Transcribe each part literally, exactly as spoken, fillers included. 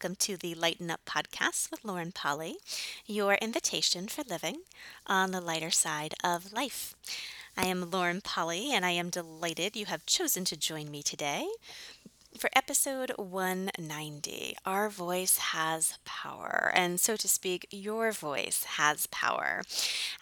welcome to the Lighten Up Podcast with Lauren Polly, your invitation for living on the lighter side of life. I am Lauren Polly, and I am delighted you have chosen to join me today for episode one ninety. Our voice has power, and so to speak, your voice has power.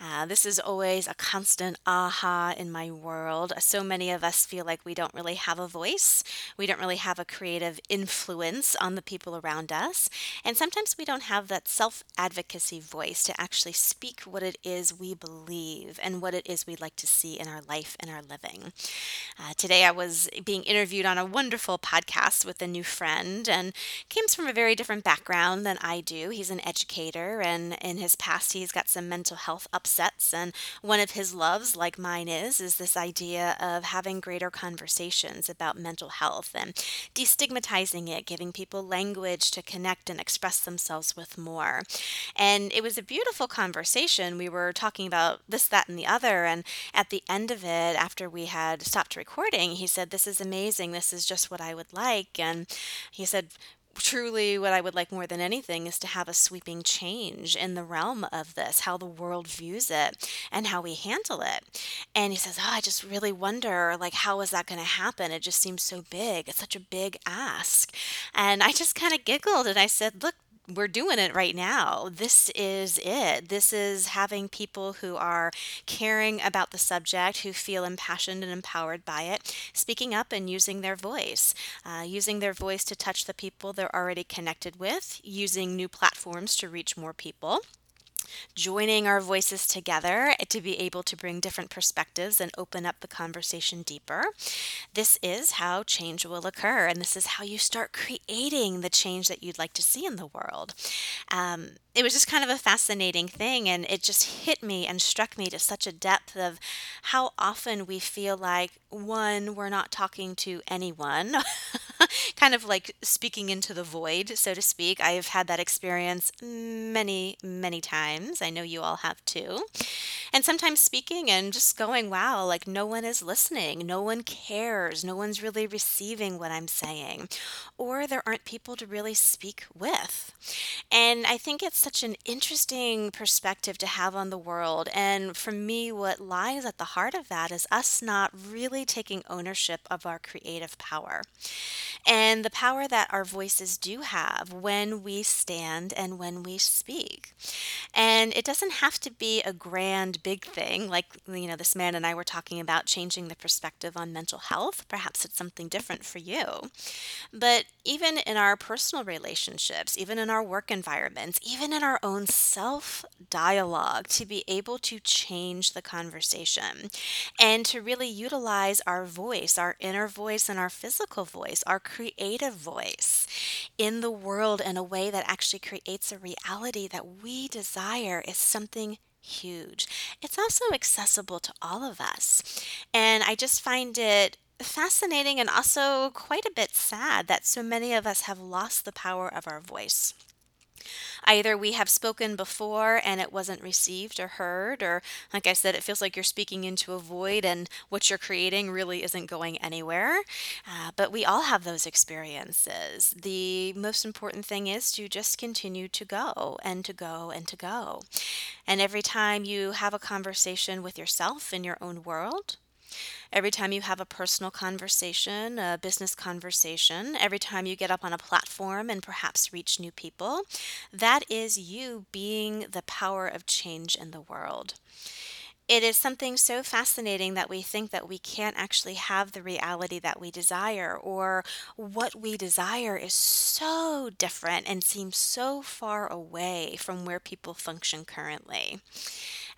Uh, this is always a constant aha in my world. So many of us feel like we don't really have a voice. We don't really have a creative influence on the people around us. And sometimes we don't have that self-advocacy voice to actually speak what it is we believe and what it is we'd like to see in our life and our living. Uh, today I was being interviewed on a wonderful podcast with a new friend, and comes from a very different background than I do. He's an educator, and in his past he's got some mental health upsets, and one of his loves, like mine is, is this idea of having greater conversations about mental health and destigmatizing it, giving people language to connect and express themselves with more. And it was a beautiful conversation. We were talking about this, that, and the other, and at the end of it, after we had stopped recording, he said, "This is amazing. This is just what I would like." And he said, "Truly, what I would like more than anything is to have a sweeping change in the realm of this, how the world views it and how we handle it." And he says, "Oh, I just really wonder, like, how is that going to happen? It just seems so big. It's such a big ask." And I just kind of giggled, and I said, "Look, we're doing it right now. This is it. This is having people who are caring about the subject, who feel impassioned and empowered by it, speaking up and using their voice, uh, using their voice to touch the people they're already connected with, using new platforms to reach more people, joining our voices together to be able to bring different perspectives and open up the conversation deeper. This is how change will occur, and this is how you start creating the change that you'd like to see in the world." Um, it was just kind of a fascinating thing, and it just hit me and struck me to such a depth of how often we feel like, one, we're not talking to anyone, kind of like speaking into the void, so to speak. I have had that experience many, many times. I know you all have too. And sometimes speaking and just going, wow, like no one is listening. No one cares. No one's really receiving what I'm saying. Or there aren't people to really speak with. And I think it's such an interesting perspective to have on the world. And for me, what lies at the heart of that is us not really taking ownership of our creative power and the power that our voices do have when we stand and when we speak. And it doesn't have to be a grand, big thing like, you know, this man and I were talking about changing the perspective on mental health. Perhaps it's something different for you. But even in our personal relationships, even in our work environments, even in our own self-dialogue, to be able to change the conversation and to really utilize our voice, our inner voice and our physical voice, our creative voice in the world in a way that actually creates a reality that we desire is something huge. It's also accessible to all of us. And I just find it fascinating and also quite a bit sad that so many of us have lost the power of our voice. Either we have spoken before and it wasn't received or heard, or like I said, it feels like you're speaking into a void and what you're creating really isn't going anywhere. Uh, but we all have those experiences. The most important thing is to just continue to go and to go and to go. And every time you have a conversation with yourself in your own world, every time you have a personal conversation, a business conversation, every time you get up on a platform and perhaps reach new people, that is you being the power of change in the world. It is something so fascinating that we think that we can't actually have the reality that we desire, or what we desire is so different and seems so far away from where people function currently.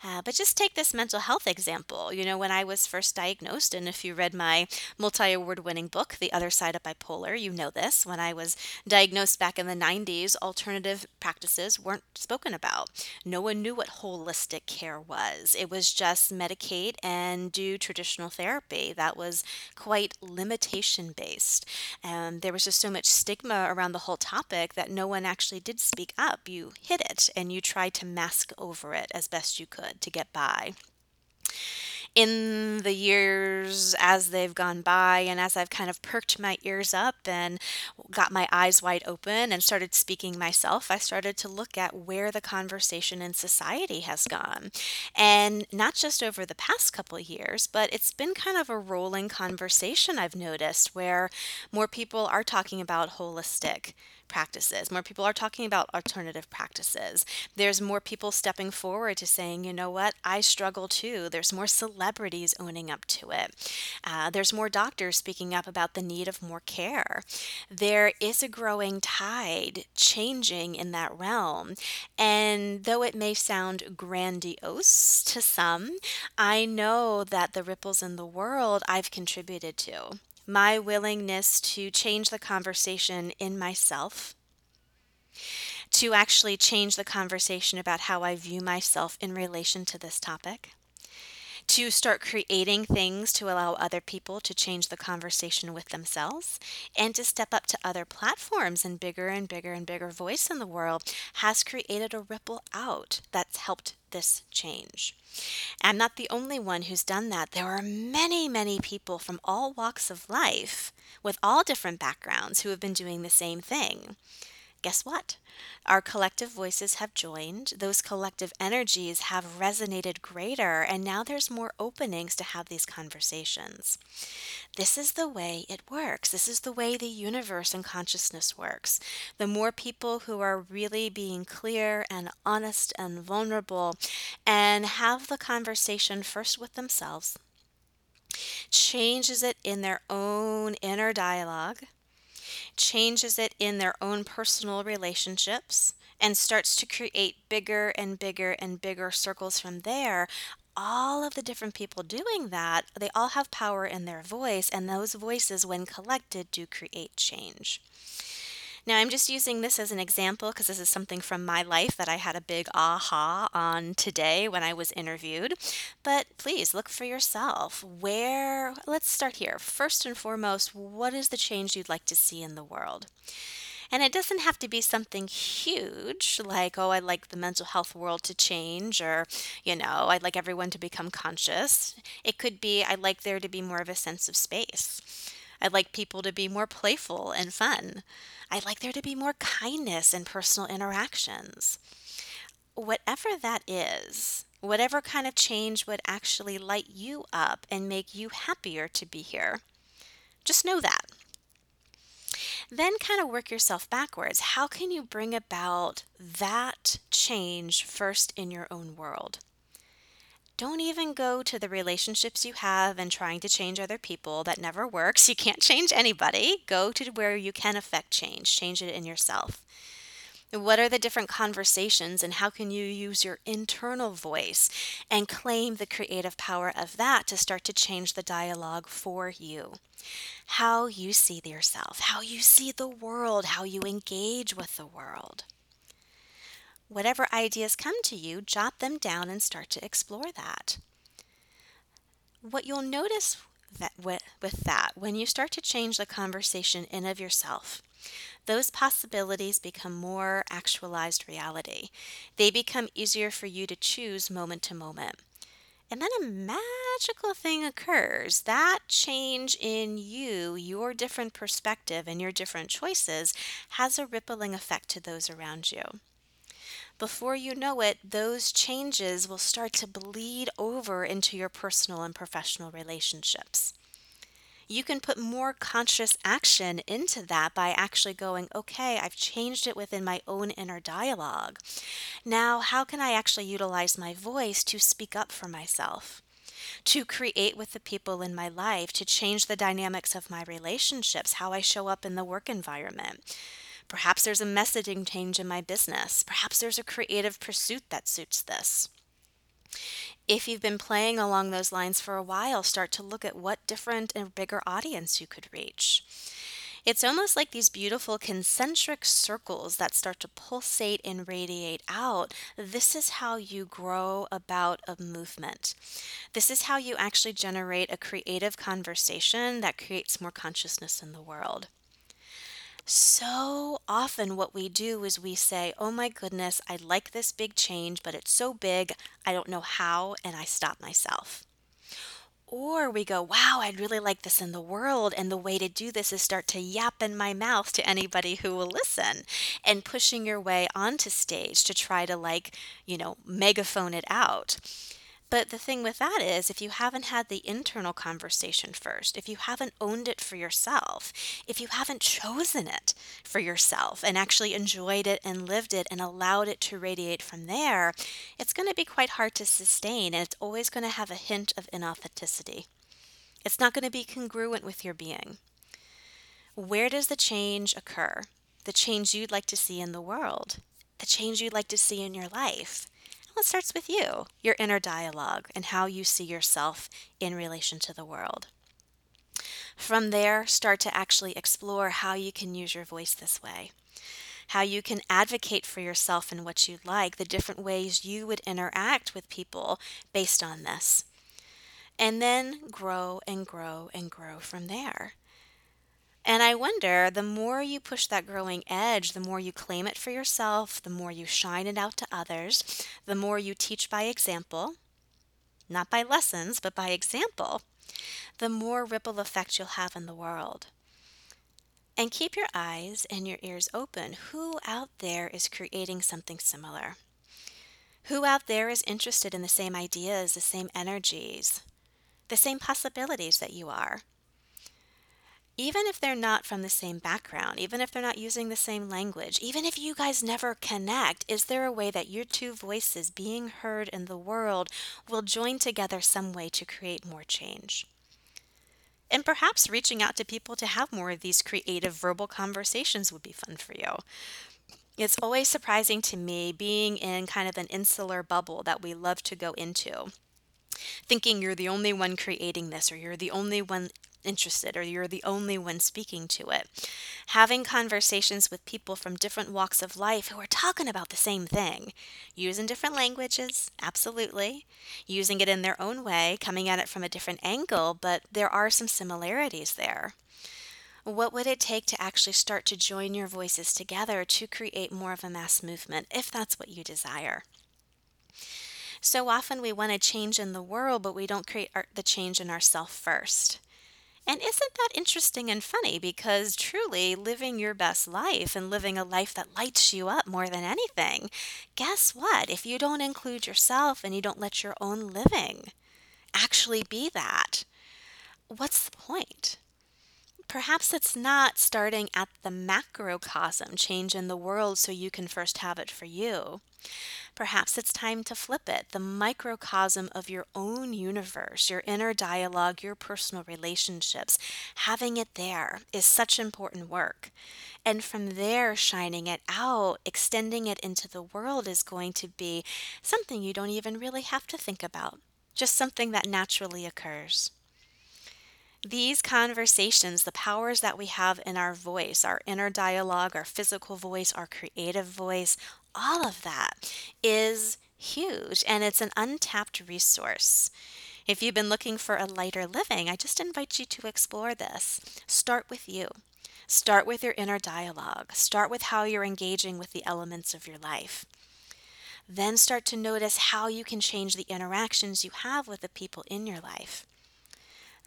Uh, but just take this mental health example. You know, when I was first diagnosed, and if you read my multi-award-winning book, The Other Side of Bipolar, you know this. When I was diagnosed back in the nineties, alternative practices weren't spoken about. No one knew what holistic care was. It was just medicate and do traditional therapy. That was quite limitation-based. Um, there was just so much stigma around the whole topic that no one actually did speak up. You hid it, and you tried to mask over it as best you could to get by. in the years as they've gone by, and as I've kind of perked my ears up and got my eyes wide open and started speaking myself, I started to look at where the conversation in society has gone. And not just over the past couple of years, but it's been kind of a rolling conversation I've noticed, where more people are talking about holistic practices. More people are talking about alternative practices. There's more people stepping forward to saying, you know what, I struggle too. There's more celebrities owning up to it. Uh, there's more doctors speaking up about the need of more care. There is a growing tide changing in that realm. And though it may sound grandiose to some, I know that the ripples in the world I've contributed to. My willingness to change the conversation in myself, to actually change the conversation about how I view myself in relation to this topic, to start creating things to allow other people to change the conversation with themselves, and to step up to other platforms and bigger and bigger and bigger voice in the world has created a ripple out that's helped this change. I'm not the only one who's done that. There are many, many people from all walks of life with all different backgrounds who have been doing the same thing. Guess what? Our collective voices have joined. Those collective energies have resonated greater, and now there's more openings to have these conversations. This is the way it works. This is the way the universe and consciousness works. The more people who are really being clear and honest and vulnerable and have the conversation first with themselves, changes it in their own inner dialogue, changes it in their own personal relationships, and starts to create bigger and bigger and bigger circles from there. All of the different people doing that, they all have power in their voice, and those voices, when collected, do create change. Now, I'm just using this as an example because this is something from my life that I had a big aha on today when I was interviewed. But please look for yourself. Where, let's start here. First and foremost, what is the change you'd like to see in the world? And it doesn't have to be something huge like, oh, I'd like the mental health world to change, or, you know, I'd like everyone to become conscious. It could be, I'd like there to be more of a sense of space. I'd like people to be more playful and fun. I'd like there to be more kindness in personal interactions. Whatever that is, whatever kind of change would actually light you up and make you happier to be here, just know that. Then kind of work yourself backwards. How can you bring about that change first in your own world? Don't even go to the relationships you have and trying to change other people. That never works. You can't change anybody. Go to where you can affect change. Change it in yourself. What are the different conversations, and how can you use your internal voice and claim the creative power of that to start to change the dialogue for you? How you see yourself, how you see the world, how you engage with the world. Whatever ideas come to you, jot them down and start to explore that. What you'll notice that with, with that, when you start to change the conversation in of yourself, those possibilities become more actualized reality. They become easier for you to choose moment to moment. And then a magical thing occurs. That change in you, your different perspective and your different choices, has a rippling effect to those around you. Before you know it, those changes will start to bleed over into your personal and professional relationships. You can put more conscious action into that by actually going, okay, I've changed it within my own inner dialogue. Now, how can I actually utilize my voice to speak up for myself, to create with the people in my life, to change the dynamics of my relationships, how I show up in the work environment? Perhaps there's a messaging change in my business. Perhaps there's a creative pursuit that suits this. If you've been playing along those lines for a while, start to look at what different and bigger audience you could reach. It's almost like these beautiful concentric circles that start to pulsate and radiate out. This is how you grow about a movement. This is how you actually generate a creative conversation that creates more consciousness in the world. So often what we do is we say, oh my goodness, I like this big change, but it's so big, I don't know how, and I stop myself. Or we go, wow, I'd really like this in the world, and the way to do this is start to yap in my mouth to anybody who will listen, and pushing your way onto stage to try to, like, you know, megaphone it out. But the thing with that is, if you haven't had the internal conversation first, if you haven't owned it for yourself, if you haven't chosen it for yourself and actually enjoyed it and lived it and allowed it to radiate from there, it's going to be quite hard to sustain, and it's always going to have a hint of inauthenticity. It's not going to be congruent with your being. Where does the change occur? The change you'd like to see in the world, the change you'd like to see in your life. It starts with you, your inner dialogue, and how you see yourself in relation to the world. From there, start to actually explore how you can use your voice this way, how you can advocate for yourself and what you like, the different ways you would interact with people based on this. And then grow and grow and grow from there. And I wonder, the more you push that growing edge, the more you claim it for yourself, the more you shine it out to others, the more you teach by example, not by lessons, but by example, the more ripple effect you'll have in the world. And keep your eyes and your ears open. Who out there is creating something similar? Who out there is interested in the same ideas, the same energies, the same possibilities that you are? Even if they're not from the same background, even if they're not using the same language, even if you guys never connect, is there a way that your two voices being heard in the world will join together some way to create more change? And perhaps reaching out to people to have more of these creative verbal conversations would be fun for you. It's always surprising to me, being in kind of an insular bubble that we love to go into, thinking you're the only one creating this, or you're the only one interested, or you're the only one speaking to it. Having conversations with people from different walks of life who are talking about the same thing, using different languages, absolutely, using it in their own way, coming at it from a different angle, but there are some similarities there. What would it take to actually start to join your voices together to create more of a mass movement, if that's what you desire? So often we want to change in the world, but we don't create our, the change in ourselves first. And isn't that interesting and funny? Because truly living your best life and living a life that lights you up more than anything, guess what? If you don't include yourself and you don't let your own living actually be that, what's the point? Perhaps it's not starting at the macrocosm, change in the world, so you can first have it for you. Perhaps it's time to flip it, the microcosm of your own universe, your inner dialogue, your personal relationships. Having it there is such important work. And from there, shining it out, extending it into the world is going to be something you don't even really have to think about, just something that naturally occurs. These conversations, the powers that we have in our voice, our inner dialogue, our physical voice, our creative voice, all of that is huge, and it's an untapped resource. If you've been looking for a lighter living, I just invite you to explore this. Start with you. Start with your inner dialogue. Start with how you're engaging with the elements of your life. Then start to notice how you can change the interactions you have with the people in your life.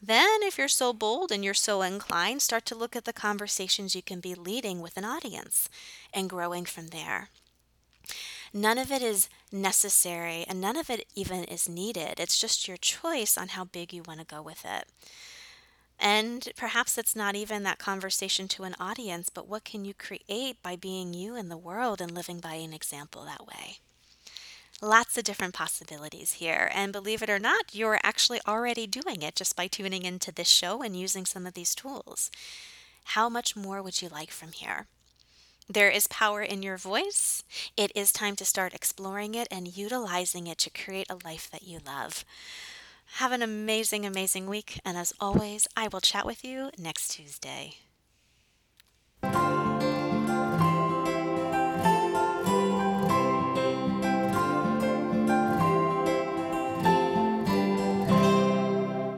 Then, if you're so bold and you're so inclined, start to look at the conversations you can be leading with an audience and growing from there. None of it is necessary, and none of it even is needed. It's just your choice on how big you want to go with it. And perhaps it's not even that conversation to an audience, but what can you create by being you in the world and living by an example that way? Lots of different possibilities here, and believe it or not, you're actually already doing it just by tuning into this show and using some of these tools. How much more would you like from here? There is power in your voice. It is time to start exploring it and utilizing it to create a life that you love. Have an amazing, amazing week, and as always, I will chat with you next Tuesday.